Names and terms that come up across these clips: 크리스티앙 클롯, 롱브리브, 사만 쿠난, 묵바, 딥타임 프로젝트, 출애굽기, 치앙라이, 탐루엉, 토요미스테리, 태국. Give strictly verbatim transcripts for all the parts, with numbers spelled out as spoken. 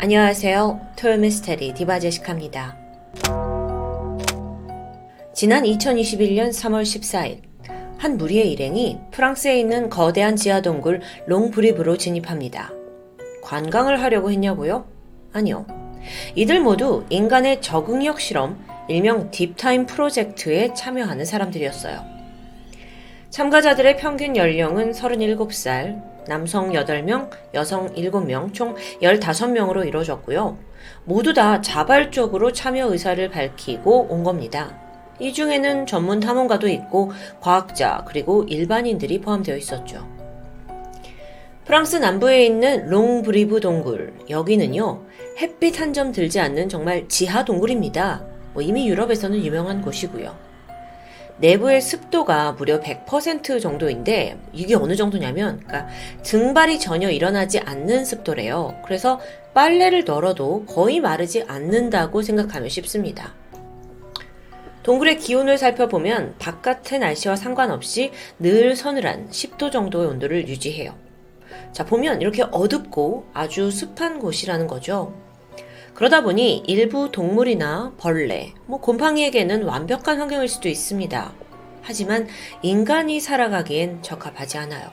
안녕하세요. 토요미스테리 디바제시카입니다. 지난 이천이십일년 삼월 십사일 한 무리의 일행이 프랑스에 있는 거대한 지하동굴 롱브리브로 진입합니다. 관광을 하려고 했냐고요? 아니요. 이들 모두 인간의 적응력 실험, 일명 딥타임 프로젝트에 참여하는 사람들이었어요. 참가자들의 평균 연령은 서른일곱 살, 남성 여덟 명, 여성 일곱 명, 총 열다섯 명으로 이루어졌고요. 모두 다 자발적으로 참여 의사를 밝히고 온 겁니다. 이 중에는 전문 탐험가도 있고 과학자 그리고 일반인들이 포함되어 있었죠. 프랑스 남부에 있는 롱브리브 동굴, 여기는요. 햇빛 한 점 들지 않는 정말 지하 동굴입니다. 뭐 이미 유럽에서는 유명한 곳이고요. 내부의 습도가 무려 백 퍼센트 정도인데 이게 어느 정도냐면 그러니까 증발이 전혀 일어나지 않는 습도래요. 그래서 빨래를 널어도 거의 마르지 않는다고 생각하면 쉽습니다. 동굴의 기온을 살펴보면 바깥의 날씨와 상관없이 늘 서늘한 십 도 정도의 온도를 유지해요. 자, 보면 이렇게 어둡고 아주 습한 곳이라는 거죠. 그러다 보니 일부 동물이나 벌레, 뭐 곰팡이에게는 완벽한 환경일 수도 있습니다. 하지만 인간이 살아가기엔 적합하지 않아요.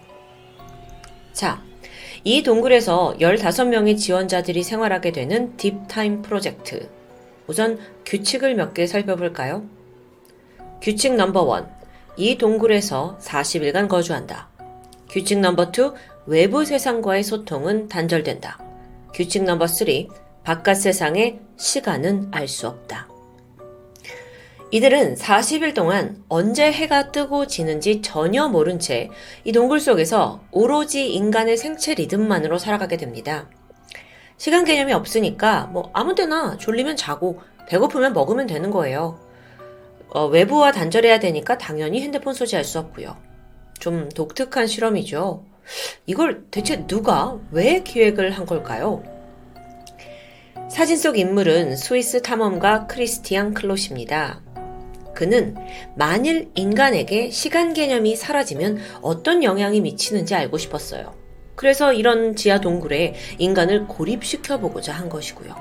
자, 이 동굴에서 열다섯 명의 지원자들이 생활하게 되는 딥타임 프로젝트. 우선 규칙을 몇 개 살펴볼까요? 규칙 넘버 원. 이 동굴에서 사십 일간 거주한다. 규칙 넘버 투. 외부 세상과의 소통은 단절된다. 규칙 넘버 쓰리. 바깥 세상의 시간은 알 수 없다. 이들은 사십 일 동안 언제 해가 뜨고 지는지 전혀 모른 채 이 동굴 속에서 오로지 인간의 생체 리듬만으로 살아가게 됩니다. 시간 개념이 없으니까 뭐 아무 때나 졸리면 자고 배고프면 먹으면 되는 거예요. 어, 외부와 단절해야 되니까 당연히 핸드폰 소지할 수 없고요. 좀 독특한 실험이죠. 이걸 대체 누가 왜 기획을 한 걸까요? 사진 속 인물은 스위스 탐험가 크리스티앙 클롯입니다. 그는 만일 인간에게 시간 개념이 사라지면 어떤 영향이 미치는지 알고 싶었어요. 그래서 이런 지하 동굴에 인간을 고립시켜 보고자 한 것이고요.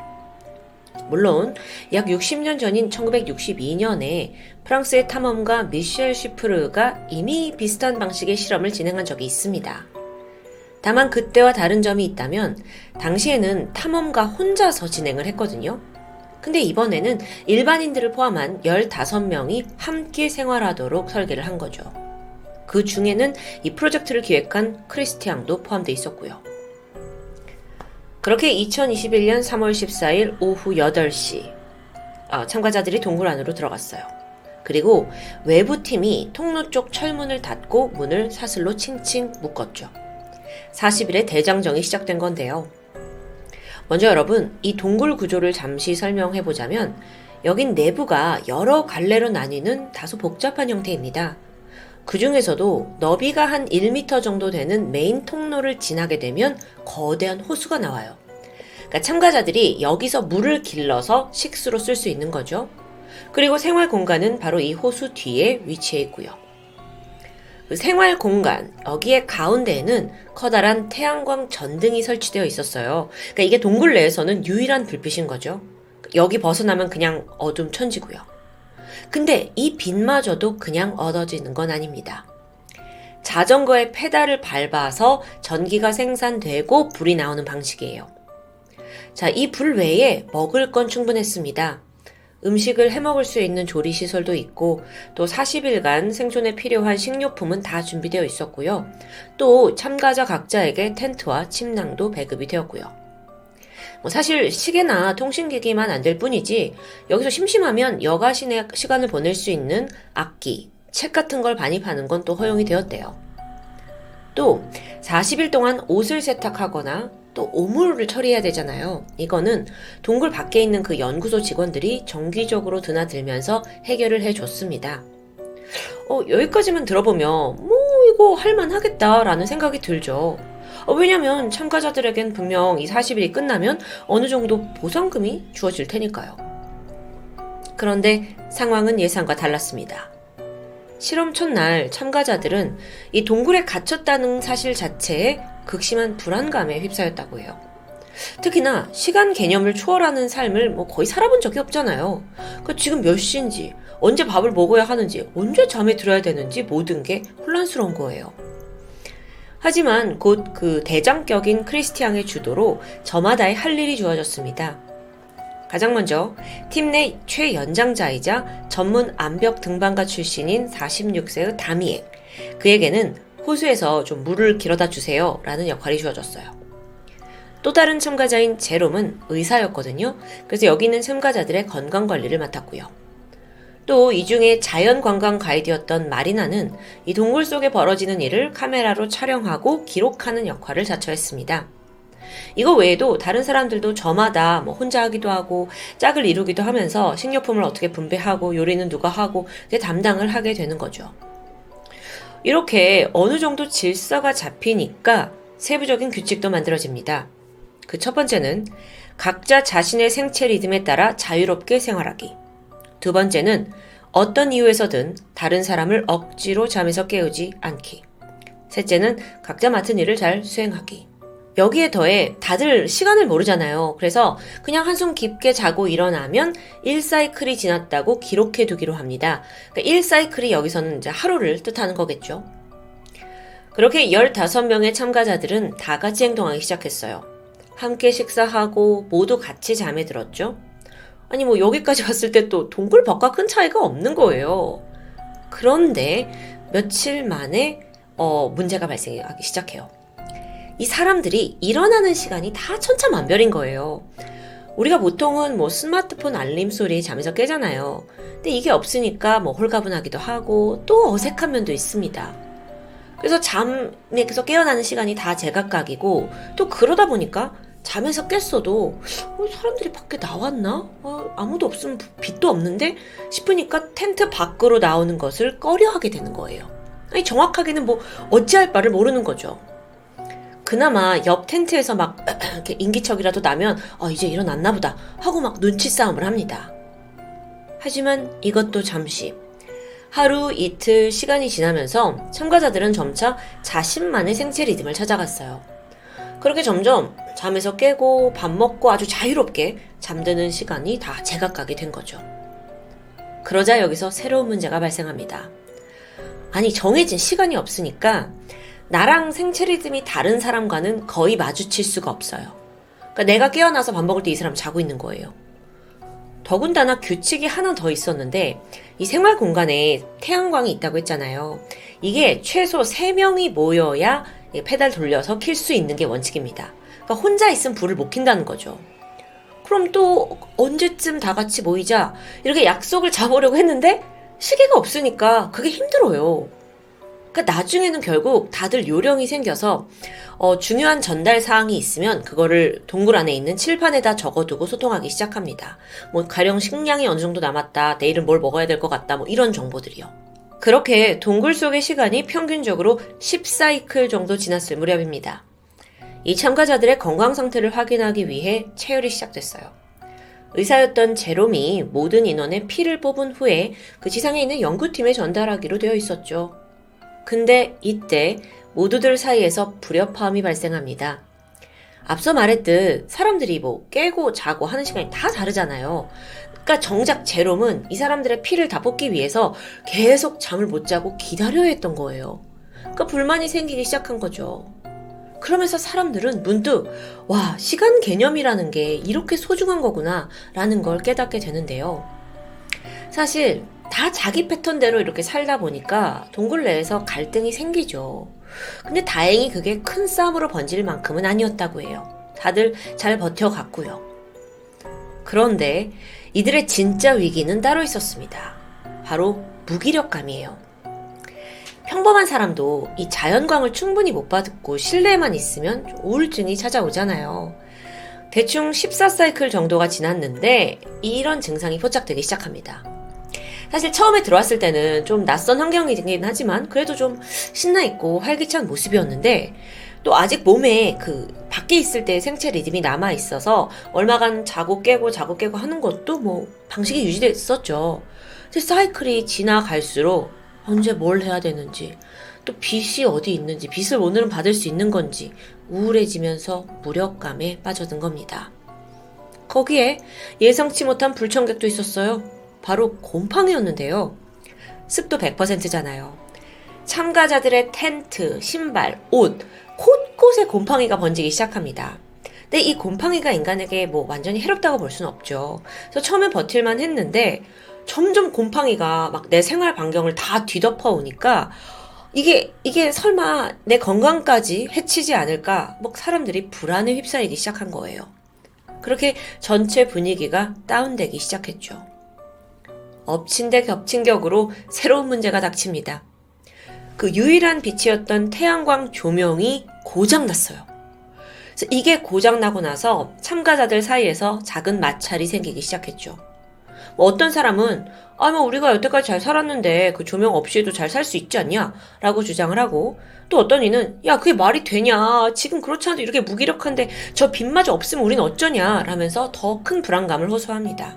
물론 약 육십 년 전인 천구백육십이년에 프랑스의 탐험가 미셸 시프르가 이미 비슷한 방식의 실험을 진행한 적이 있습니다. 다만 그때와 다른 점이 있다면 당시에는 탐험가 혼자서 진행을 했거든요. 근데 이번에는 일반인들을 포함한 열다섯 명이 함께 생활하도록 설계를 한 거죠. 그 중에는 이 프로젝트를 기획한 크리스티앙도 포함되어 있었고요. 그렇게 이천이십일년 삼월 십사일 오후 여덟 시 아, 참가자들이 동굴 안으로 들어갔어요. 그리고 외부팀이 통로 쪽 철문을 닫고 문을 사슬로 칭칭 묶었죠. 사십 일의 대장정이 시작된 건데요. 먼저 여러분, 이 동굴 구조를 잠시 설명해보자면 여긴 내부가 여러 갈래로 나뉘는 다소 복잡한 형태입니다. 그 중에서도 너비가 한 일 미터 정도 되는 메인 통로를 지나게 되면 거대한 호수가 나와요. 그러니까 참가자들이 여기서 물을 길러서 식수로 쓸 수 있는 거죠. 그리고 생활 공간은 바로 이 호수 뒤에 위치해 있고요. 생활 공간, 여기에 가운데에는 커다란 태양광 전등이 설치되어 있었어요. 그러니까 이게 동굴 내에서는 유일한 불빛인 거죠. 여기 벗어나면 그냥 어둠 천지고요. 근데 이 빛마저도 그냥 얻어지는 건 아닙니다. 자전거에 페달을 밟아서 전기가 생산되고 불이 나오는 방식이에요. 자, 이 불 외에 먹을 건 충분했습니다. 음식을 해먹을 수 있는 조리시설도 있고 또 사십 일간 생존에 필요한 식료품은 다 준비되어 있었고요. 또 참가자 각자에게 텐트와 침낭도 배급이 되었고요. 사실 시계나 통신기기만 안 될 뿐이지 여기서 심심하면 여가 시간을 보낼 수 있는 악기, 책 같은 걸 반입하는 건 또 허용이 되었대요. 또 사십 일 동안 옷을 세탁하거나 또 오물을 처리해야 되잖아요. 이거는 동굴 밖에 있는 그 연구소 직원들이 정기적으로 드나들면서 해결을 해줬습니다. 어, 여기까지만 들어보면 뭐 이거 할만하겠다라는 생각이 들죠. 어, 왜냐면 참가자들에겐 분명 이 사십 일이 끝나면 어느 정도 보상금이 주어질 테니까요. 그런데 상황은 예상과 달랐습니다. 실험 첫날 참가자들은 이 동굴에 갇혔다는 사실 자체에 극심한 불안감에 휩싸였다고 해요. 특히나 시간 개념을 초월하는 삶을 뭐 거의 살아본 적이 없잖아요. 그러니까 지금 몇 시인지, 언제 밥을 먹어야 하는지, 언제 잠에 들어야 되는지 모든 게 혼란스러운 거예요. 하지만 곧 그 대장격인 크리스티앙의 주도로 저마다의 할 일이 주어졌습니다. 가장 먼저 팀 내 최연장자이자 전문 암벽 등반가 출신인 사십육 세의 다미에, 그에게는 호수에서 좀 물을 길어다 주세요 라는 역할이 주어졌어요. 또 다른 참가자인 제롬은 의사였거든요. 그래서 여기 있는 참가자들의 건강관리를 맡았고요. 또 이 중에 자연관광 가이드였던 마리나는 이 동굴 속에 벌어지는 일을 카메라로 촬영하고 기록하는 역할을 자처했습니다. 이거 외에도 다른 사람들도 저마다 뭐 혼자 하기도 하고 짝을 이루기도 하면서 식료품을 어떻게 분배하고 요리는 누가 하고 이제 담당을 하게 되는 거죠. 이렇게 어느 정도 질서가 잡히니까 세부적인 규칙도 만들어집니다. 그 첫 번째는 각자 자신의 생체 리듬에 따라 자유롭게 생활하기. 두 번째는 어떤 이유에서든 다른 사람을 억지로 잠에서 깨우지 않기. 셋째는 각자 맡은 일을 잘 수행하기. 여기에 더해 다들 시간을 모르잖아요. 그래서 그냥 한숨 깊게 자고 일어나면 일 사이클이 지났다고 기록해 두기로 합니다. 그러니까 일 사이클이 여기서는 이제 하루를 뜻하는 거겠죠. 그렇게 열다섯 명의 참가자들은 다 같이 행동하기 시작했어요. 함께 식사하고 모두 같이 잠에 들었죠. 아니 뭐 여기까지 왔을 때 또 동굴 밖과 큰 차이가 없는 거예요. 그런데 며칠 만에 어, 문제가 발생하기 시작해요. 이 사람들이 일어나는 시간이 다 천차만별인 거예요. 우리가 보통은 뭐 스마트폰 알림 소리에 잠에서 깨잖아요. 근데 이게 없으니까 뭐 홀가분하기도 하고 또 어색한 면도 있습니다. 그래서 잠에서 깨어나는 시간이 다 제각각이고 또 그러다 보니까 잠에서 깼어도 어, 사람들이 밖에 나왔나? 어, 아무도 없으면 빛도 없는데? 싶으니까 텐트 밖으로 나오는 것을 꺼려하게 되는 거예요. 아니 정확하게는 뭐 어찌할 바를 모르는 거죠. 그나마 옆 텐트에서 막 이렇게 인기척이라도 나면 어, 이제 일어났나 보다 하고 막 눈치 싸움을 합니다. 하지만 이것도 잠시. 하루 이틀 시간이 지나면서 참가자들은 점차 자신만의 생체 리듬을 찾아갔어요. 그렇게 점점 잠에서 깨고 밥 먹고 아주 자유롭게 잠드는 시간이 다 제각각이 된 거죠. 그러자 여기서 새로운 문제가 발생합니다. 아니 정해진 시간이 없으니까 나랑 생체 리듬이 다른 사람과는 거의 마주칠 수가 없어요. 그러니까 내가 깨어나서 밥 먹을 때 이 사람 자고 있는 거예요. 더군다나 규칙이 하나 더 있었는데 이 생활 공간에 태양광이 있다고 했잖아요. 이게 최소 세 명이 모여야 페달 돌려서 켤 수 있는 게 원칙입니다. 그러니까 혼자 있으면 불을 못 켠다는 거죠. 그럼 또 언제쯤 다 같이 모이자 이렇게 약속을 잡으려고 했는데 시계가 없으니까 그게 힘들어요. 그러니까 나중에는 결국 다들 요령이 생겨서 어, 중요한 전달 사항이 있으면 그거를 동굴 안에 있는 칠판에다 적어두고 소통하기 시작합니다. 뭐 가령 식량이 어느 정도 남았다, 내일은 뭘 먹어야 될 것 같다, 뭐 이런 정보들이요. 그렇게 동굴 속의 시간이 평균적으로 십 사이클 정도 지났을 무렵입니다. 이 참가자들의 건강 상태를 확인하기 위해 체열이 시작됐어요. 의사였던 제롬이 모든 인원의 피를 뽑은 후에 그 지상에 있는 연구팀에 전달하기로 되어 있었죠. 근데 이때 모두들 사이에서 불협화음이 발생합니다. 앞서 말했듯 사람들이 뭐 깨고 자고 하는 시간이 다 다르잖아요. 그러니까 정작 제롬은 이 사람들의 피를 다 뽑기 위해서 계속 잠을 못 자고 기다려야 했던 거예요. 그러니까 불만이 생기기 시작한 거죠. 그러면서 사람들은 문득 와, 시간 개념이라는 게 이렇게 소중한 거구나 라는 걸 깨닫게 되는데요. 사실 다 자기 패턴대로 이렇게 살다 보니까 동굴 내에서 갈등이 생기죠. 근데 다행히 그게 큰 싸움으로 번질 만큼은 아니었다고 해요. 다들 잘 버텨갔고요. 그런데 이들의 진짜 위기는 따로 있었습니다. 바로 무기력감이에요. 평범한 사람도 이 자연광을 충분히 못 받고 실내에만 있으면 좀 우울증이 찾아오잖아요. 대충 십사 사이클 정도가 지났는데 이런 증상이 포착되기 시작합니다. 사실 처음에 들어왔을 때는 좀 낯선 환경이긴 하지만 그래도 좀 신나있고 활기찬 모습이었는데 또 아직 몸에 그 밖에 있을 때 생체 리듬이 남아있어서 얼마간 자고 깨고 자고 깨고 하는 것도 뭐 방식이 유지됐었죠. 근데 사이클이 지나갈수록 언제 뭘 해야 되는지 또 빚이 어디 있는지 빚을 오늘은 받을 수 있는 건지 우울해지면서 무력감에 빠져든 겁니다. 거기에 예상치 못한 불청객도 있었어요. 바로 곰팡이였는데요. 습도 백 퍼센트잖아요. 참가자들의 텐트, 신발, 옷, 곳곳에 곰팡이가 번지기 시작합니다. 근데 이 곰팡이가 인간에게 뭐 완전히 해롭다고 볼 수는 없죠. 그래서 처음엔 버틸만 했는데 점점 곰팡이가 막 내 생활 반경을 다 뒤덮어 오니까 이게 이게 설마 내 건강까지 해치지 않을까 막 사람들이 불안에 휩싸이기 시작한 거예요. 그렇게 전체 분위기가 다운되기 시작했죠. 엎친 데 겹친 격으로 새로운 문제가 닥칩니다. 그 유일한 빛이었던 태양광 조명이 고장났어요. 그래서 이게 고장나고 나서 참가자들 사이에서 작은 마찰이 생기기 시작했죠. 뭐 어떤 사람은 아, 뭐 우리가 여태까지 잘 살았는데 그 조명 없이도 잘 살 수 있지 않냐 라고 주장을 하고, 또 어떤 이는 야, 그게 말이 되냐, 지금 그렇지 않아도 이렇게 무기력한데 저 빛마저 없으면 우린 어쩌냐 라면서 더 큰 불안감을 호소합니다.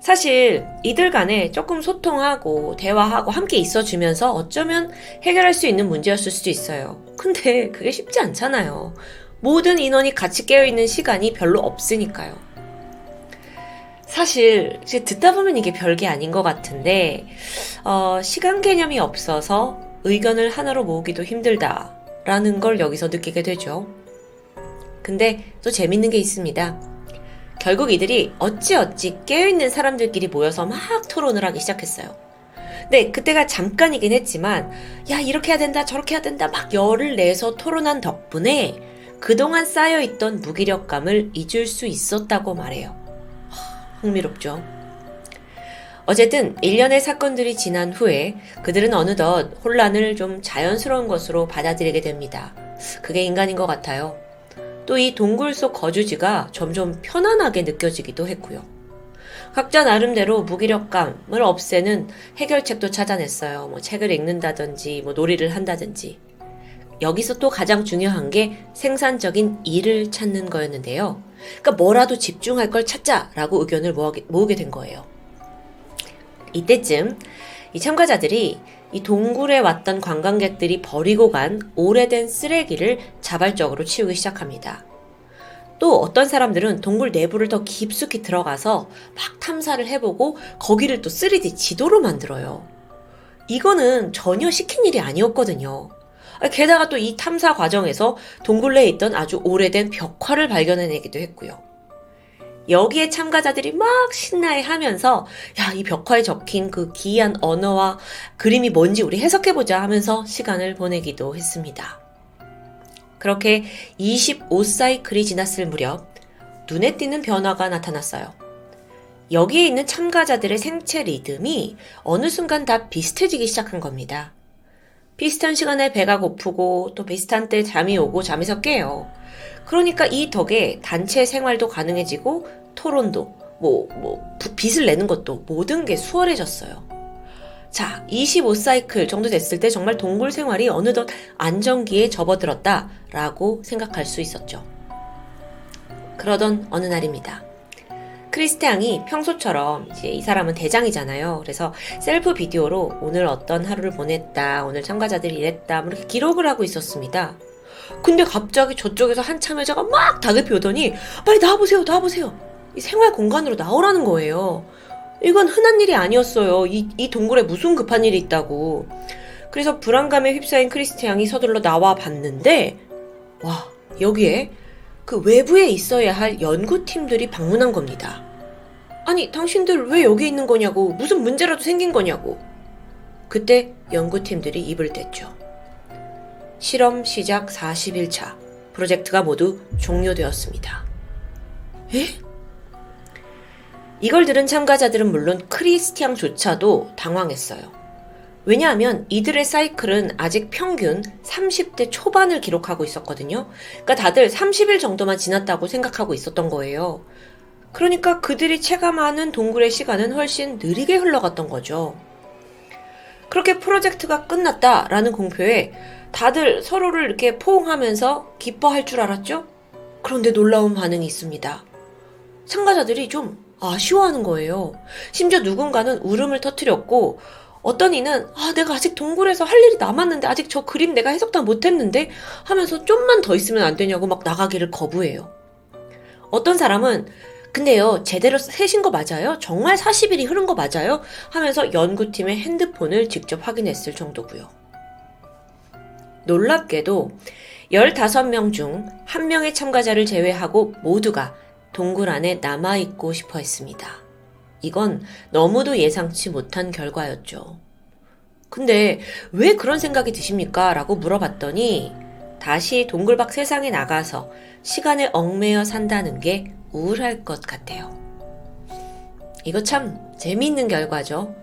사실 이들 간에 조금 소통하고 대화하고 함께 있어주면서 어쩌면 해결할 수 있는 문제였을 수도 있어요. 근데 그게 쉽지 않잖아요. 모든 인원이 같이 깨어있는 시간이 별로 없으니까요. 사실 듣다 보면 이게 별게 아닌 것 같은데 어, 시간 개념이 없어서 의견을 하나로 모으기도 힘들다라는 걸 여기서 느끼게 되죠. 근데 또 재밌는 게 있습니다. 결국 이들이 어찌어찌 깨어있는 사람들끼리 모여서 막 토론을 하기 시작했어요. 네, 그때가 잠깐이긴 했지만 야, 이렇게 해야 된다 저렇게 해야 된다 막 열을 내서 토론한 덕분에 그동안 쌓여있던 무기력감을 잊을 수 있었다고 말해요. 흥미롭죠? 어쨌든 일련의 사건들이 지난 후에 그들은 어느덧 혼란을 좀 자연스러운 것으로 받아들이게 됩니다. 그게 인간인 것 같아요. 또 이 동굴 속 거주지가 점점 편안하게 느껴지기도 했고요. 각자 나름대로 무기력감을 없애는 해결책도 찾아냈어요. 뭐 책을 읽는다든지 뭐 놀이를 한다든지. 여기서 또 가장 중요한 게 생산적인 일을 찾는 거였는데요. 그러니까 뭐라도 집중할 걸 찾자라고 의견을 모으게 된 거예요. 이때쯤 이 참가자들이 이 동굴에 왔던 관광객들이 버리고 간 오래된 쓰레기를 자발적으로 치우기 시작합니다. 또 어떤 사람들은 동굴 내부를 더 깊숙이 들어가서 막 탐사를 해보고 거기를 또 쓰리디 지도로 만들어요. 이거는 전혀 시킨 일이 아니었거든요. 게다가 또 이 탐사 과정에서 동굴 내에 있던 아주 오래된 벽화를 발견해내기도 했고요. 여기에 참가자들이 막 신나해하면서 야, 이 벽화에 적힌 그 기이한 언어와 그림이 뭔지 우리 해석해보자 하면서 시간을 보내기도 했습니다. 그렇게 이십오 사이클이 지났을 무렵 눈에 띄는 변화가 나타났어요. 여기에 있는 참가자들의 생체 리듬이 어느 순간 다 비슷해지기 시작한 겁니다. 비슷한 시간에 배가 고프고 또 비슷한 때 잠이 오고 잠에서 깨요. 그러니까 이 덕에 단체 생활도 가능해지고 토론도 뭐, 뭐 빚을 내는 것도 모든 게 수월해졌어요. 자, 이십오 사이클 정도 됐을 때 정말 동굴 생활이 어느덧 안정기에 접어들었다라고 생각할 수 있었죠. 그러던 어느 날입니다. 크리스티앙이 평소처럼 이제 이 사람은 대장이잖아요. 그래서 셀프 비디오로 오늘 어떤 하루를 보냈다, 오늘 참가자들이 이랬다 이렇게 기록을 하고 있었습니다. 근데 갑자기 저쪽에서 한 참여자가 막 다급히 오더니 빨리 나와보세요 나와보세요 이 생활 공간으로 나오라는 거예요. 이건 흔한 일이 아니었어요. 이, 이 동굴에 무슨 급한 일이 있다고. 그래서 불안감에 휩싸인 크리스티앙이 서둘러 나와 봤는데 와, 여기에 그 외부에 있어야 할 연구팀들이 방문한 겁니다. 아니, 당신들 왜 여기 있는 거냐고, 무슨 문제라도 생긴 거냐고. 그때 연구팀들이 입을 뗐죠. 실험 시작 사십일 차 프로젝트가 모두 종료되었습니다. 에? 이걸 들은 참가자들은 물론 크리스티앙조차도 당황했어요. 왜냐하면 이들의 사이클은 아직 평균 삼십 대 초반을 기록하고 있었거든요. 그러니까 다들 삼십 일 정도만 지났다고 생각하고 있었던 거예요. 그러니까 그들이 체감하는 동굴의 시간은 훨씬 느리게 흘러갔던 거죠. 그렇게 프로젝트가 끝났다라는 공표에 다들 서로를 이렇게 포옹하면서 기뻐할 줄 알았죠? 그런데 놀라운 반응이 있습니다. 참가자들이 좀 아쉬워하는 거예요. 심지어 누군가는 울음을 터뜨렸고 어떤 이는 아 내가 아직 동굴에서 할 일이 남았는데 아직 저 그림 내가 해석 다 못했는데 하면서 좀만 더 있으면 안 되냐고 막 나가기를 거부해요. 어떤 사람은 근데요 제대로 세신 거 맞아요? 정말 사십 일이 흐른 거 맞아요? 하면서 연구팀의 핸드폰을 직접 확인했을 정도고요. 놀랍게도 열다섯 명 중 한 명의 참가자를 제외하고 모두가 동굴 안에 남아있고 싶어 했습니다. 이건 너무도 예상치 못한 결과였죠. 근데 왜 그런 생각이 드십니까? 라고 물어봤더니 다시 동굴 밖 세상에 나가서 시간에 얽매여 산다는 게 우울할 것 같아요. 이거 참 재미있는 결과죠.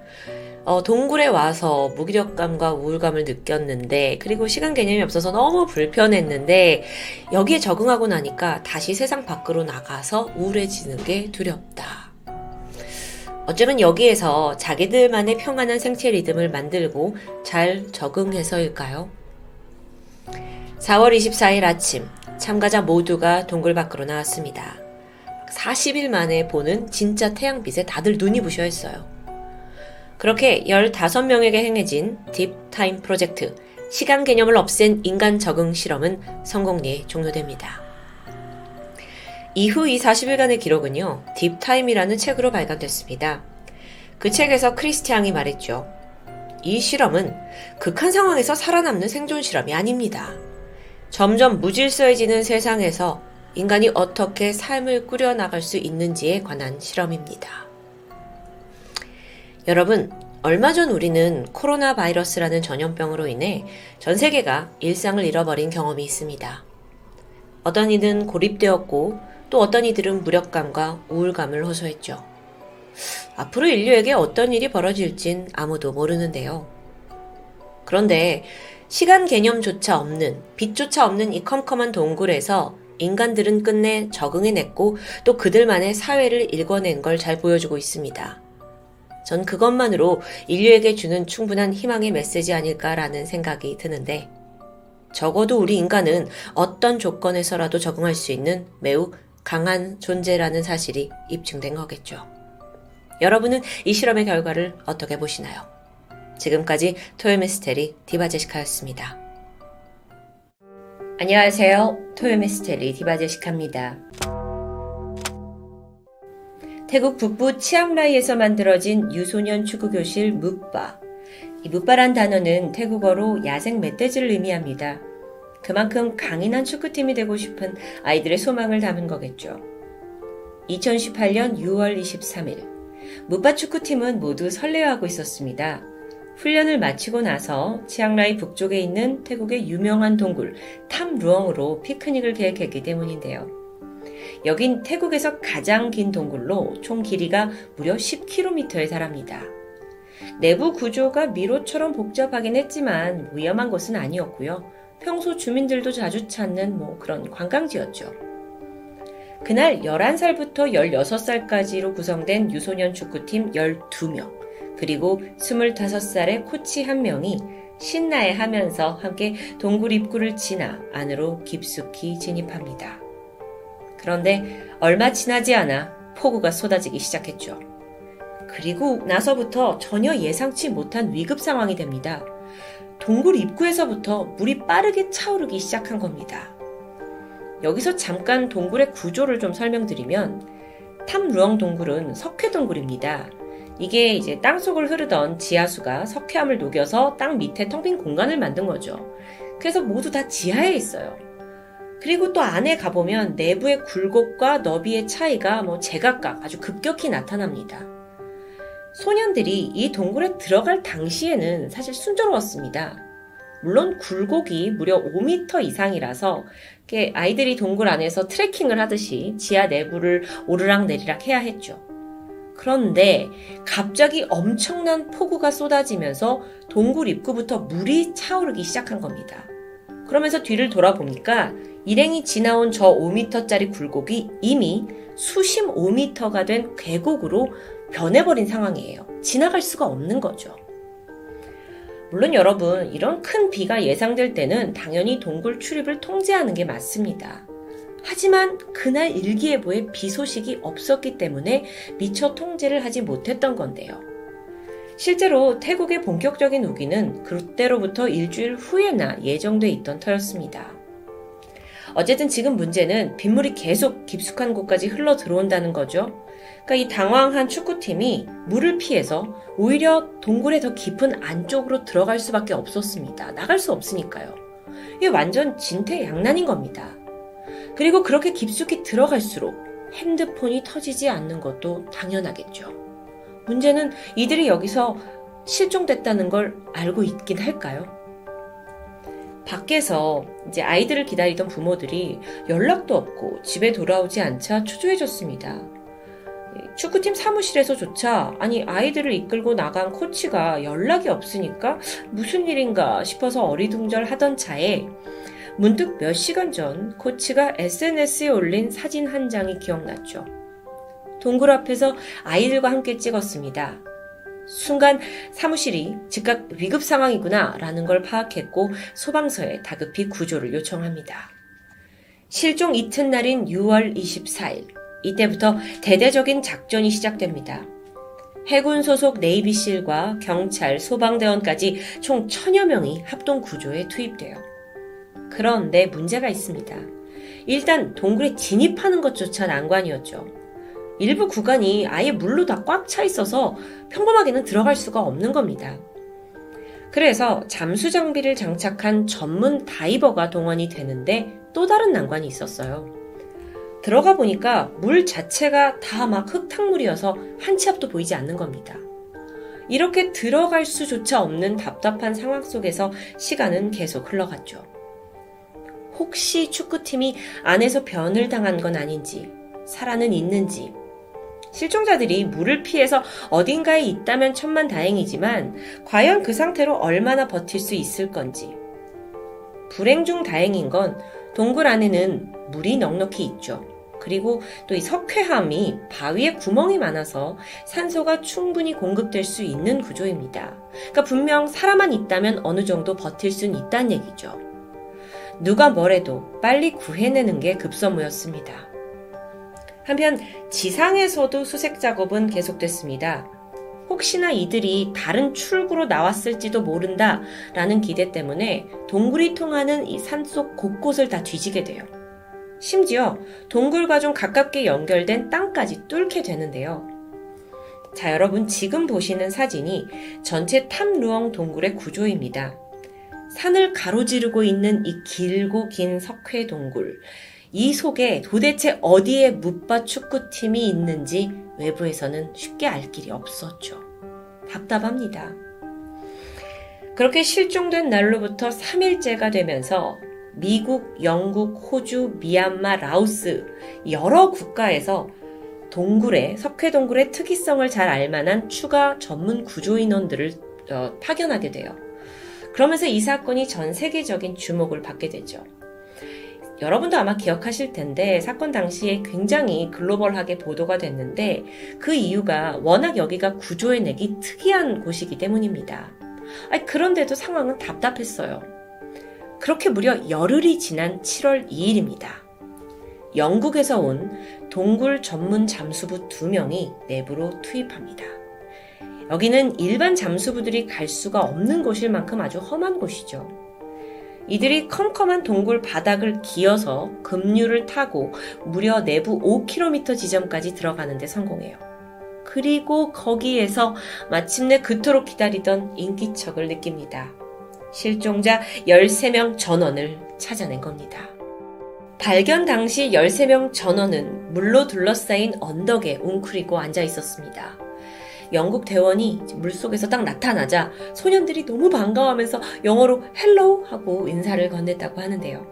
어, 동굴에 와서 무기력감과 우울감을 느꼈는데 그리고 시간 개념이 없어서 너무 불편했는데 여기에 적응하고 나니까 다시 세상 밖으로 나가서 우울해지는 게 두렵다. 어쩌면 여기에서 자기들만의 평안한 생체 리듬을 만들고 잘 적응해서일까요? 사월 이십사일 아침 참가자 모두가 동굴 밖으로 나왔습니다. 사십 일 만에 보는 진짜 태양빛에 다들 눈이 부셔 있어요. 그렇게 열다섯 명에게 행해진 딥타임 프로젝트, 시간 개념을 없앤 인간 적응 실험은 성공리에 종료됩니다. 이후 이 사십 일간의 기록은요, 딥타임이라는 책으로 발간됐습니다. 그 책에서 크리스티앙이 말했죠. 이 실험은 극한 상황에서 살아남는 생존 실험이 아닙니다. 점점 무질서해지는 세상에서 인간이 어떻게 삶을 꾸려나갈 수 있는지에 관한 실험입니다. 여러분, 얼마 전 우리는 코로나 바이러스라는 전염병으로 인해 전 세계가 일상을 잃어버린 경험이 있습니다. 어떤 이는 고립되었고 또 어떤 이들은 무력감과 우울감을 호소했죠. 앞으로 인류에게 어떤 일이 벌어질진 아무도 모르는데요. 그런데 시간 개념조차 없는, 빛조차 없는 이 컴컴한 동굴에서 인간들은 끝내 적응해냈고 또 그들만의 사회를 일궈낸 걸 잘 보여주고 있습니다. 전 그것만으로 인류에게 주는 충분한 희망의 메시지 아닐까라는 생각이 드는데 적어도 우리 인간은 어떤 조건에서라도 적응할 수 있는 매우 강한 존재라는 사실이 입증된 거겠죠. 여러분은 이 실험의 결과를 어떻게 보시나요? 지금까지 토요미스테리 디바제시카였습니다. 안녕하세요. 토요미스테리 디바제시카입니다. 태국 북부 치앙라이에서 만들어진 유소년 축구교실 묵바. 이 묵바란 단어는 태국어로 야생 멧돼지를 의미합니다. 그만큼 강인한 축구팀이 되고 싶은 아이들의 소망을 담은 거겠죠. 이천십팔년 유월 이십삼일 묵바 축구팀은 모두 설레어하고 있었습니다. 훈련을 마치고 나서 치앙라이 북쪽에 있는 태국의 유명한 동굴 탐루엉으로 피크닉을 계획했기 때문인데요. 여긴 태국에서 가장 긴 동굴로 총 길이가 무려 십 킬로미터에 달합니다. 내부 구조가 미로처럼 복잡하긴 했지만 위험한 곳은 아니었고요. 평소 주민들도 자주 찾는 뭐 그런 관광지였죠. 그날 열한 살부터 열여섯 살까지로 구성된 유소년 축구팀 열두 명, 그리고 스물다섯 살의 코치 한 명이 신나해 하면서 함께 동굴 입구를 지나 안으로 깊숙이 진입합니다. 그런데 얼마 지나지 않아 폭우가 쏟아지기 시작했죠. 그리고 나서부터 전혀 예상치 못한 위급 상황이 됩니다. 동굴 입구에서부터 물이 빠르게 차오르기 시작한 겁니다. 여기서 잠깐 동굴의 구조를 좀 설명드리면 탐루엉 동굴은 석회동굴입니다. 이게 이제 땅속을 흐르던 지하수가 석회암을 녹여서 땅 밑에 텅 빈 공간을 만든 거죠. 그래서 모두 다 지하에 있어요. 그리고 또 안에 가보면 내부의 굴곡과 너비의 차이가 뭐 제각각 아주 급격히 나타납니다. 소년들이 이 동굴에 들어갈 당시에는 사실 순조로웠습니다. 물론 굴곡이 무려 오 미터 이상이라서 아이들이 동굴 안에서 트레킹을 하듯이 지하 내부를 오르락내리락 해야 했죠. 그런데 갑자기 엄청난 폭우가 쏟아지면서 동굴 입구부터 물이 차오르기 시작한 겁니다. 그러면서 뒤를 돌아보니까 일행이 지나온 저 오 미터짜리 굴곡이 이미 수심 오 미터가 된 계곡으로 변해버린 상황이에요. 지나갈 수가 없는 거죠. 물론 여러분, 이런 큰 비가 예상될 때는 당연히 동굴 출입을 통제하는 게 맞습니다. 하지만 그날 일기예보에 비 소식이 없었기 때문에 미처 통제를 하지 못했던 건데요. 실제로 태국의 본격적인 우기는 그때로부터 일주일 후에나 예정돼 있던 터였습니다. 어쨌든 지금 문제는 빗물이 계속 깊숙한 곳까지 흘러 들어온다는 거죠. 그러니까 이 당황한 축구팀이 물을 피해서 오히려 동굴의 더 깊은 안쪽으로 들어갈 수밖에 없었습니다. 나갈 수 없으니까요. 이게 완전 진퇴양난인 겁니다. 그리고 그렇게 깊숙이 들어갈수록 핸드폰이 터지지 않는 것도 당연하겠죠. 문제는 이들이 여기서 실종됐다는 걸 알고 있긴 할까요? 밖에서 이제 아이들을 기다리던 부모들이 연락도 없고 집에 돌아오지 않자 초조해졌습니다. 축구팀 사무실에서조차 아니 아이들을 이끌고 나간 코치가 연락이 없으니까 무슨 일인가 싶어서 어리둥절하던 차에 문득 몇 시간 전 코치가 에스엔에스에 올린 사진 한 장이 기억났죠. 동굴 앞에서 아이들과 함께 찍었습니다. 순간 사무실이 즉각 위급 상황이구나 라는 걸 파악했고 소방서에 다급히 구조를 요청합니다. 실종 이튿날인 유월 이십사일, 이때부터 대대적인 작전이 시작됩니다. 해군 소속 네이비실과 경찰, 소방대원까지 총 천여 명이 합동 구조에 투입돼요. 그런데 문제가 있습니다. 일단 동굴에 진입하는 것조차 난관이었죠. 일부 구간이 아예 물로 다 꽉 차 있어서 평범하게는 들어갈 수가 없는 겁니다. 그래서 잠수 장비를 장착한 전문 다이버가 동원이 되는데 또 다른 난관이 있었어요. 들어가 보니까 물 자체가 다 막 흙탕물이어서 한 치 앞도 보이지 않는 겁니다. 이렇게 들어갈 수조차 없는 답답한 상황 속에서 시간은 계속 흘러갔죠. 혹시 축구팀이 안에서 변을 당한 건 아닌지, 살아는 있는지, 실종자들이 물을 피해서 어딘가에 있다면 천만다행이지만 과연 그 상태로 얼마나 버틸 수 있을 건지. 불행 중 다행인 건 동굴 안에는 물이 넉넉히 있죠. 그리고 또 이 석회암이 바위에 구멍이 많아서 산소가 충분히 공급될 수 있는 구조입니다. 그러니까 분명 살아만 있다면 어느 정도 버틸 수는 있다는 얘기죠. 누가 뭐래도 빨리 구해내는 게 급선무였습니다. 한편 지상에서도 수색 작업은 계속됐습니다. 혹시나 이들이 다른 출구로 나왔을지도 모른다 라는 기대 때문에 동굴이 통하는 이 산속 곳곳을 다 뒤지게 돼요. 심지어 동굴과 좀 가깝게 연결된 땅까지 뚫게 되는데요. 자, 여러분 지금 보시는 사진이 전체 탐루엉 동굴의 구조입니다. 산을 가로지르고 있는 이 길고 긴 석회 동굴, 이 속에 도대체 어디에 묵바 축구팀이 있는지 외부에서는 쉽게 알 길이 없었죠. 답답합니다. 그렇게 실종된 날로부터 삼 일째가 되면서 미국, 영국, 호주, 미얀마, 라오스 여러 국가에서 동굴의, 석회동굴의 특이성을 잘 알만한 추가 전문 구조인원들을 파견하게 돼요. 그러면서 이 사건이 전 세계적인 주목을 받게 되죠. 여러분도 아마 기억하실 텐데 사건 당시에 굉장히 글로벌하게 보도가 됐는데 그 이유가 워낙 여기가 구조해내기 특이한 곳이기 때문입니다. 아니, 그런데도 상황은 답답했어요. 그렇게 무려 열흘이 지난 칠월 이일입니다. 영국에서 온 동굴 전문 잠수부 두 명이 내부로 투입합니다. 여기는 일반 잠수부들이 갈 수가 없는 곳일 만큼 아주 험한 곳이죠. 이들이 컴컴한 동굴 바닥을 기어서 급류를 타고 무려 내부 오 킬로미터 지점까지 들어가는데 성공해요. 그리고 거기에서 마침내 그토록 기다리던 인기척을 느낍니다. 실종자 열세 명 전원을 찾아낸 겁니다. 발견 당시 열세 명 전원은 물로 둘러싸인 언덕에 웅크리고 앉아 있었습니다. 영국 대원이 물속에서 딱 나타나자 소년들이 너무 반가워하면서 영어로 헬로우 하고 인사를 건넸다고 하는데요.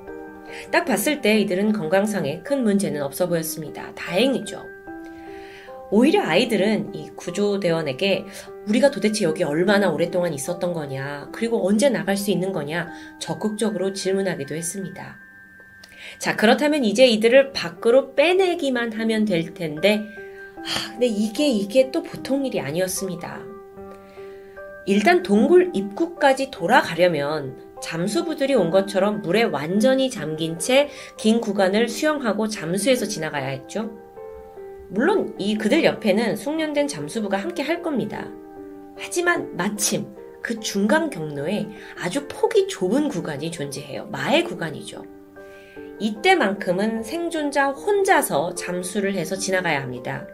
딱 봤을 때 이들은 건강상에 큰 문제는 없어 보였습니다. 다행이죠. 오히려 아이들은 이 구조대원에게 우리가 도대체 여기 얼마나 오랫동안 있었던 거냐, 그리고 언제 나갈 수 있는 거냐 적극적으로 질문하기도 했습니다. 자, 그렇다면 이제 이들을 밖으로 빼내기만 하면 될 텐데 아, 근데 이게 이게 또 보통 일이 아니었습니다. 일단 동굴 입구까지 돌아가려면 잠수부들이 온 것처럼 물에 완전히 잠긴 채 긴 구간을 수영하고 잠수해서 지나가야 했죠. 물론 이 그들 옆에는 숙련된 잠수부가 함께 할 겁니다. 하지만 마침 그 중간 경로에 아주 폭이 좁은 구간이 존재해요. 마의 구간이죠. 이때만큼은 생존자 혼자서 잠수를 해서 지나가야 합니다.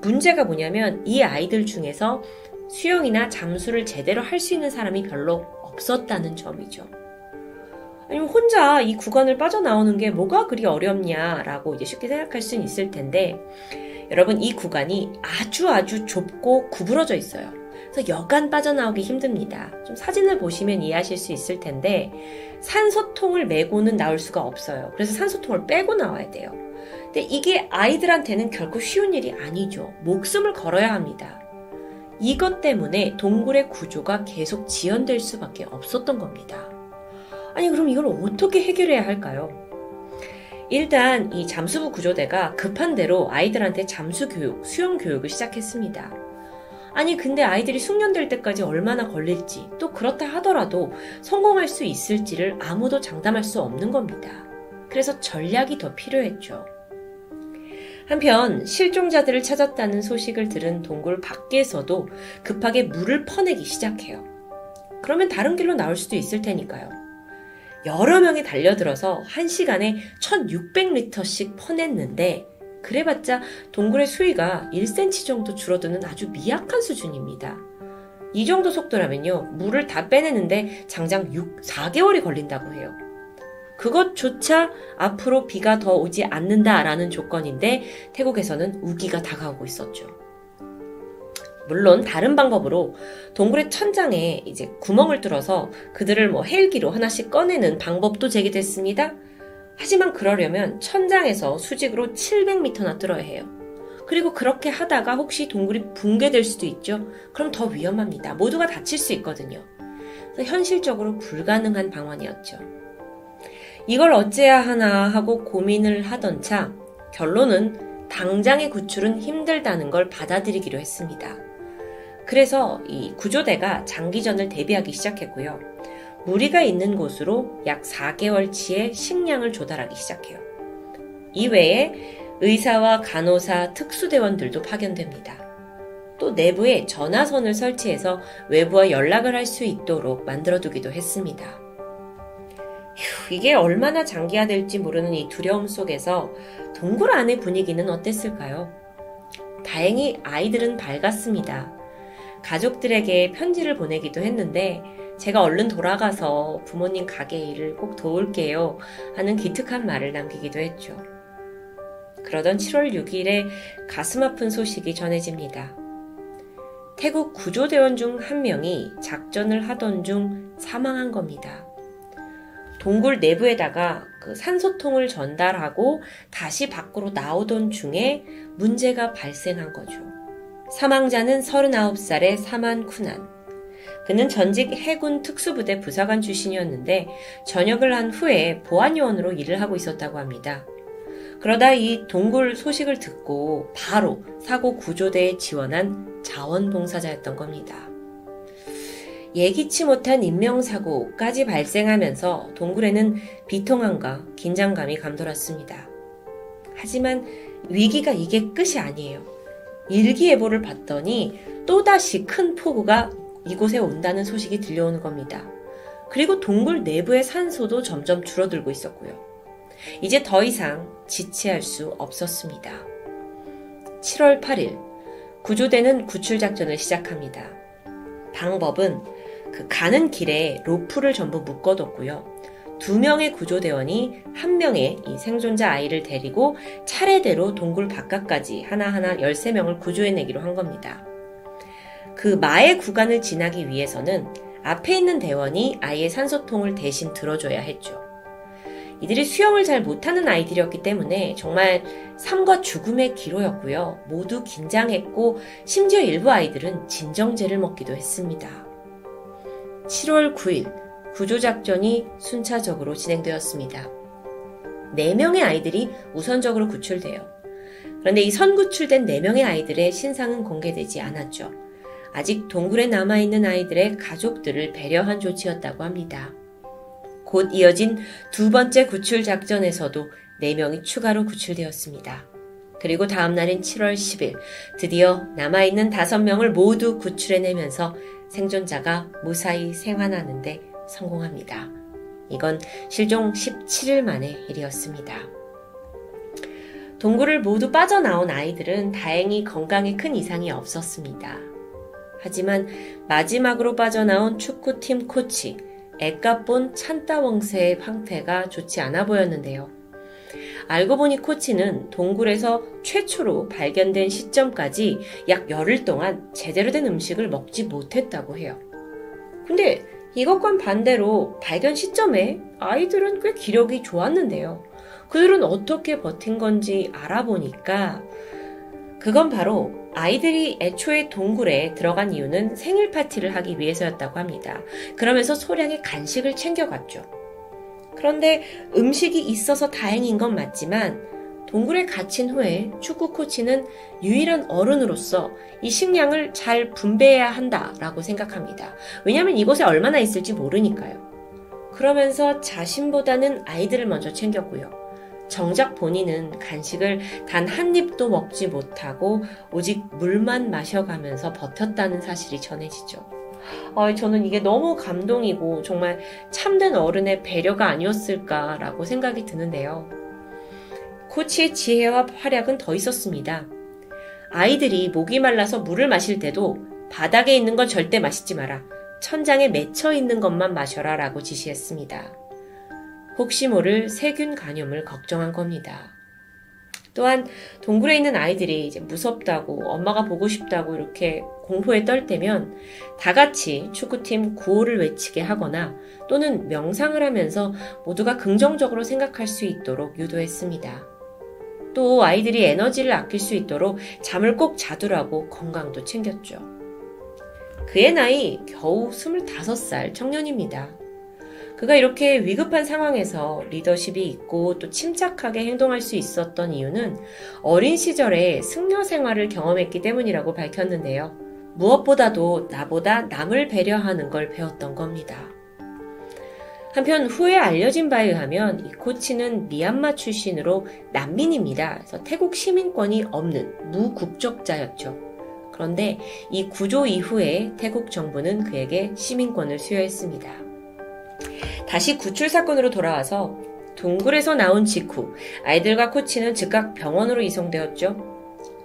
문제가 뭐냐면 이 아이들 중에서 수영이나 잠수를 제대로 할 수 있는 사람이 별로 없었다는 점이죠. 아니면 혼자 이 구간을 빠져나오는 게 뭐가 그리 어렵냐라고 이제 쉽게 생각할 수는 있을 텐데, 여러분 이 구간이 아주 아주 좁고 구부러져 있어요. 그래서 여간 빠져나오기 힘듭니다. 좀 사진을 보시면 이해하실 수 있을 텐데 산소통을 메고는 나올 수가 없어요. 그래서 산소통을 빼고 나와야 돼요. 근데 이게 아이들한테는 결코 쉬운 일이 아니죠. 목숨을 걸어야 합니다. 이것 때문에 동굴의 구조가 계속 지연될 수밖에 없었던 겁니다. 아니 그럼 이걸 어떻게 해결해야 할까요? 일단 이 잠수부 구조대가 급한대로 아이들한테 잠수교육, 수영교육을 시작했습니다. 아니 근데 아이들이 숙련될 때까지 얼마나 걸릴지, 또 그렇다 하더라도 성공할 수 있을지를 아무도 장담할 수 없는 겁니다. 그래서 전략이 더 필요했죠. 한편 실종자들을 찾았다는 소식을 들은 동굴 밖에서도 급하게 물을 퍼내기 시작해요. 그러면 다른 길로 나올 수도 있을 테니까요. 여러 명이 달려들어서 한 시간에 천육백 리터씩 퍼냈는데 그래봤자 동굴의 수위가 일 센티미터 정도 줄어드는 아주 미약한 수준입니다. 이 정도 속도라면요, 물을 다 빼내는데 장장 육, 사 개월이 걸린다고 해요. 그것조차 앞으로 비가 더 오지 않는다라는 조건인데 태국에서는 우기가 다가오고 있었죠. 물론 다른 방법으로 동굴의 천장에 이제 구멍을 뚫어서 그들을 뭐 헬기로 하나씩 꺼내는 방법도 제기됐습니다. 하지만 그러려면 천장에서 수직으로 칠백 미터나 뚫어야 해요. 그리고 그렇게 하다가 혹시 동굴이 붕괴될 수도 있죠. 그럼 더 위험합니다. 모두가 다칠 수 있거든요. 그래서 현실적으로 불가능한 방안이었죠. 이걸 어찌해야 하나 하고 고민을 하던 차 결론은 당장의 구출은 힘들다는 걸 받아들이기로 했습니다. 그래서 이 구조대가 장기전을 대비하기 시작했고요. 무리가 있는 곳으로 약 사 개월치의 식량을 조달하기 시작해요. 이외에 의사와 간호사, 특수대원들도 파견됩니다. 또 내부에 전화선을 설치해서 외부와 연락을 할 수 있도록 만들어두기도 했습니다. 휴, 이게 얼마나 장기화될지 모르는 이 두려움 속에서 동굴 안의 분위기는 어땠을까요? 다행히 아이들은 밝았습니다. 가족들에게 편지를 보내기도 했는데 제가 얼른 돌아가서 부모님 가게 일을 꼭 도울게요 하는 기특한 말을 남기기도 했죠. 그러던 칠월 육일에 가슴 아픈 소식이 전해집니다. 태국 구조대원 중 한 명이 작전을 하던 중 사망한 겁니다. 동굴 내부에다가 그 산소통을 전달하고 다시 밖으로 나오던 중에 문제가 발생한 거죠. 사망자는 서른아홉 살의 사만 쿠난. 그는 전직 해군 특수부대 부사관 출신이었는데 전역을 한 후에 보안요원으로 일을 하고 있었다고 합니다. 그러다 이 동굴 소식을 듣고 바로 사고 구조대에 지원한 자원봉사자였던 겁니다. 예기치 못한 인명사고까지 발생하면서 동굴에는 비통함과 긴장감이 감돌았습니다. 하지만 위기가 이게 끝이 아니에요. 일기예보를 봤더니 또다시 큰 폭우가 이곳에 온다는 소식이 들려오는 겁니다. 그리고 동굴 내부의 산소도 점점 줄어들고 있었고요. 이제 더 이상 지체할 수 없었습니다. 칠월 팔일, 구조대는 구출작전을 시작합니다. 방법은 그 가는 길에 로프를 전부 묶어뒀고요. 두 명의 구조대원이 한 명의 이 생존자 아이를 데리고 차례대로 동굴 바깥까지 하나하나 열세 명을 구조해내기로 한 겁니다. 그 마의 구간을 지나기 위해서는 앞에 있는 대원이 아이의 산소통을 대신 들어줘야 했죠. 이들이 수영을 잘 못하는 아이들이었기 때문에 정말 삶과 죽음의 기로였고요. 모두 긴장했고 심지어 일부 아이들은 진정제를 먹기도 했습니다. 칠월 구일 구조작전이 순차적으로 진행되었습니다. 네 명의 아이들이 우선적으로 구출돼요. 그런데 이 선구출된 네 명의 아이들의 신상은 공개되지 않았죠. 아직 동굴에 남아있는 아이들의 가족들을 배려한 조치였다고 합니다. 곧 이어진 두 번째 구출 작전에서도 네 명이 추가로 구출되었습니다. 그리고 다음 날인 칠월 십일 드디어 남아있는 다섯 명을 모두 구출해내면서 생존자가 무사히 생환하는데 성공합니다. 이건 실종 십칠 일 만의 일이었습니다. 동굴을 모두 빠져나온 아이들은 다행히 건강에 큰 이상이 없었습니다. 하지만 마지막으로 빠져나온 축구팀 코치 에까본 찬따웡세의 황폐가 좋지 않아 보였는데요. 알고 보니 코치는 동굴에서 최초로 발견된 시점까지 약 열흘 동안 제대로 된 음식을 먹지 못했다고 해요. 근데 이것과는 반대로 발견 시점에 아이들은 꽤 기력이 좋았는데요. 그들은 어떻게 버틴 건지 알아보니까 그건 바로 아이들이 애초에 동굴에 들어간 이유는 생일 파티를 하기 위해서였다고 합니다. 그러면서 소량의 간식을 챙겨갔죠. 그런데 음식이 있어서 다행인 건 맞지만 동굴에 갇힌 후에 축구 코치는 유일한 어른으로서 이 식량을 잘 분배해야 한다라고 생각합니다. 왜냐하면 이곳에 얼마나 있을지 모르니까요. 그러면서 자신보다는 아이들을 먼저 챙겼고요. 정작 본인은 간식을 단 한 입도 먹지 못하고 오직 물만 마셔가면서 버텼다는 사실이 전해지죠. 아, 저는 이게 너무 감동이고 정말 참된 어른의 배려가 아니었을까라고 생각이 드는데요. 코치의 지혜와 활약은 더 있었습니다. 아이들이 목이 말라서 물을 마실 때도 바닥에 있는 건 절대 마시지 마라. 천장에 맺혀 있는 것만 마셔라 라고 지시했습니다. 혹시 모를 세균 감염을 걱정한 겁니다. 또한 동굴에 있는 아이들이 이제 무섭다고 엄마가 보고 싶다고 이렇게 공포에 떨 때면 다 같이 축구팀 구호를 외치게 하거나 또는 명상을 하면서 모두가 긍정적으로 생각할 수 있도록 유도했습니다. 또 아이들이 에너지를 아낄 수 있도록 잠을 꼭 자두라고 건강도 챙겼죠. 그의 나이 겨우 스물다섯 살 청년입니다. 그가 이렇게 위급한 상황에서 리더십이 있고 또 침착하게 행동할 수 있었던 이유는 어린 시절에 승려 생활을 경험했기 때문이라고 밝혔는데요. 무엇보다도 나보다 남을 배려하는 걸 배웠던 겁니다. 한편 후에 알려진 바에 의하면 이 코치는 미얀마 출신으로 난민입니다. 그래서 태국 시민권이 없는 무국적자였죠. 그런데 이 구조 이후에 태국 정부는 그에게 시민권을 수여했습니다. 다시 구출 사건으로 돌아와서 동굴에서 나온 직후 아이들과 코치는 즉각 병원으로 이송되었죠.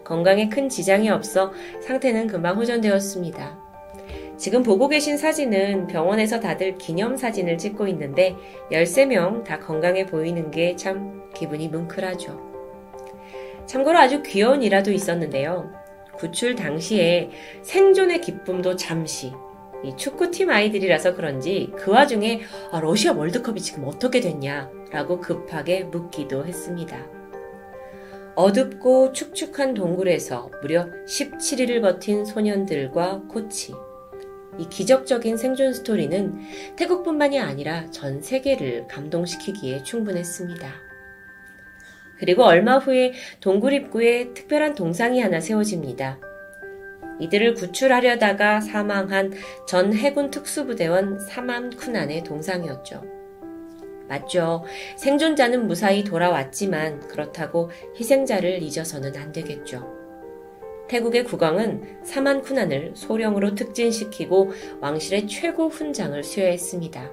건강에 큰 지장이 없어 상태는 금방 호전되었습니다. 지금 보고 계신 사진은 병원에서 다들 기념사진을 찍고 있는데 열세 명 다 건강해 보이는 게 참 기분이 뭉클하죠. 참고로 아주 귀여운 일화도 있었는데요. 구출 당시에 생존의 기쁨도 잠시 이 축구팀 아이들이라서 그런지 그 와중에 아, 러시아 월드컵이 지금 어떻게 됐냐라고 급하게 묻기도 했습니다. 어둡고 축축한 동굴에서 무려 십칠 일을 버틴 소년들과 코치. 이 기적적인 생존 스토리는 태국뿐만이 아니라 전 세계를 감동시키기에 충분했습니다. 그리고 얼마 후에 동굴 입구에 특별한 동상이 하나 세워집니다. 이들을 구출하려다가 사망한 전 해군 특수부대원 사만 쿠난의 동상이었죠. 맞죠. 생존자는 무사히 돌아왔지만 그렇다고 희생자를 잊어서는 안 되겠죠. 태국의 국왕은 사만 쿠난을 소령으로 특진시키고 왕실의 최고 훈장을 수여했습니다.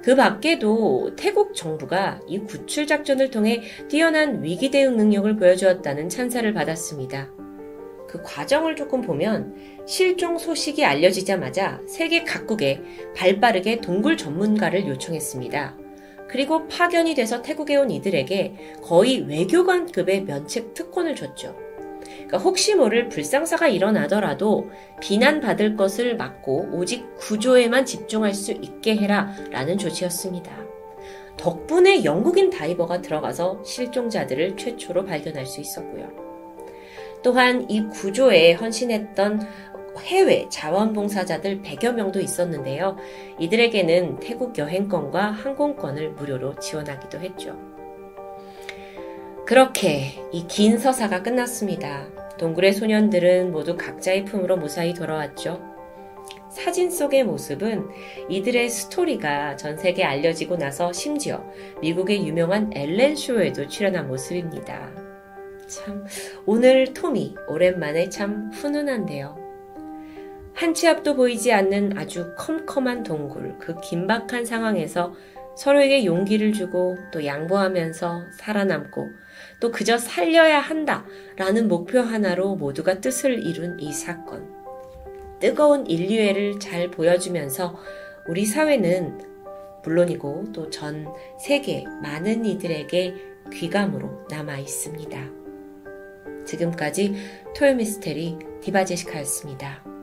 그 밖에도 태국 정부가 이 구출 작전을 통해 뛰어난 위기 대응 능력을 보여주었다는 찬사를 받았습니다. 그 과정을 조금 보면 실종 소식이 알려지자마자 세계 각국에 발빠르게 동굴 전문가를 요청했습니다. 그리고 파견이 돼서 태국에 온 이들에게 거의 외교관급의 면책 특권을 줬죠. 그러니까 혹시 모를 불상사가 일어나더라도 비난받을 것을 막고 오직 구조에만 집중할 수 있게 해라 라는 조치였습니다. 덕분에 영국인 다이버가 들어가서 실종자들을 최초로 발견할 수 있었고요. 또한 이 구조에 헌신했던 해외 자원봉사자들 백여 명도 있었는데요. 이들에게는 태국 여행권과 항공권을 무료로 지원하기도 했죠. 그렇게 이 긴 서사가 끝났습니다. 동굴의 소년들은 모두 각자의 품으로 무사히 돌아왔죠. 사진 속의 모습은 이들의 스토리가 전 세계에 알려지고 나서 심지어 미국의 유명한 엘렌 쇼에도 출연한 모습입니다. 참 오늘 토미 오랜만에 참 훈훈한데요. 한치 앞도 보이지 않는 아주 컴컴한 동굴, 그 긴박한 상황에서 서로에게 용기를 주고 또 양보하면서 살아남고 또 그저 살려야 한다라는 목표 하나로 모두가 뜻을 이룬 이 사건. 뜨거운 인류애를 잘 보여주면서 우리 사회는 물론이고 또 전 세계 많은 이들에게 귀감으로 남아 있습니다. 지금까지 토요미스테리 디바제시카였습니다.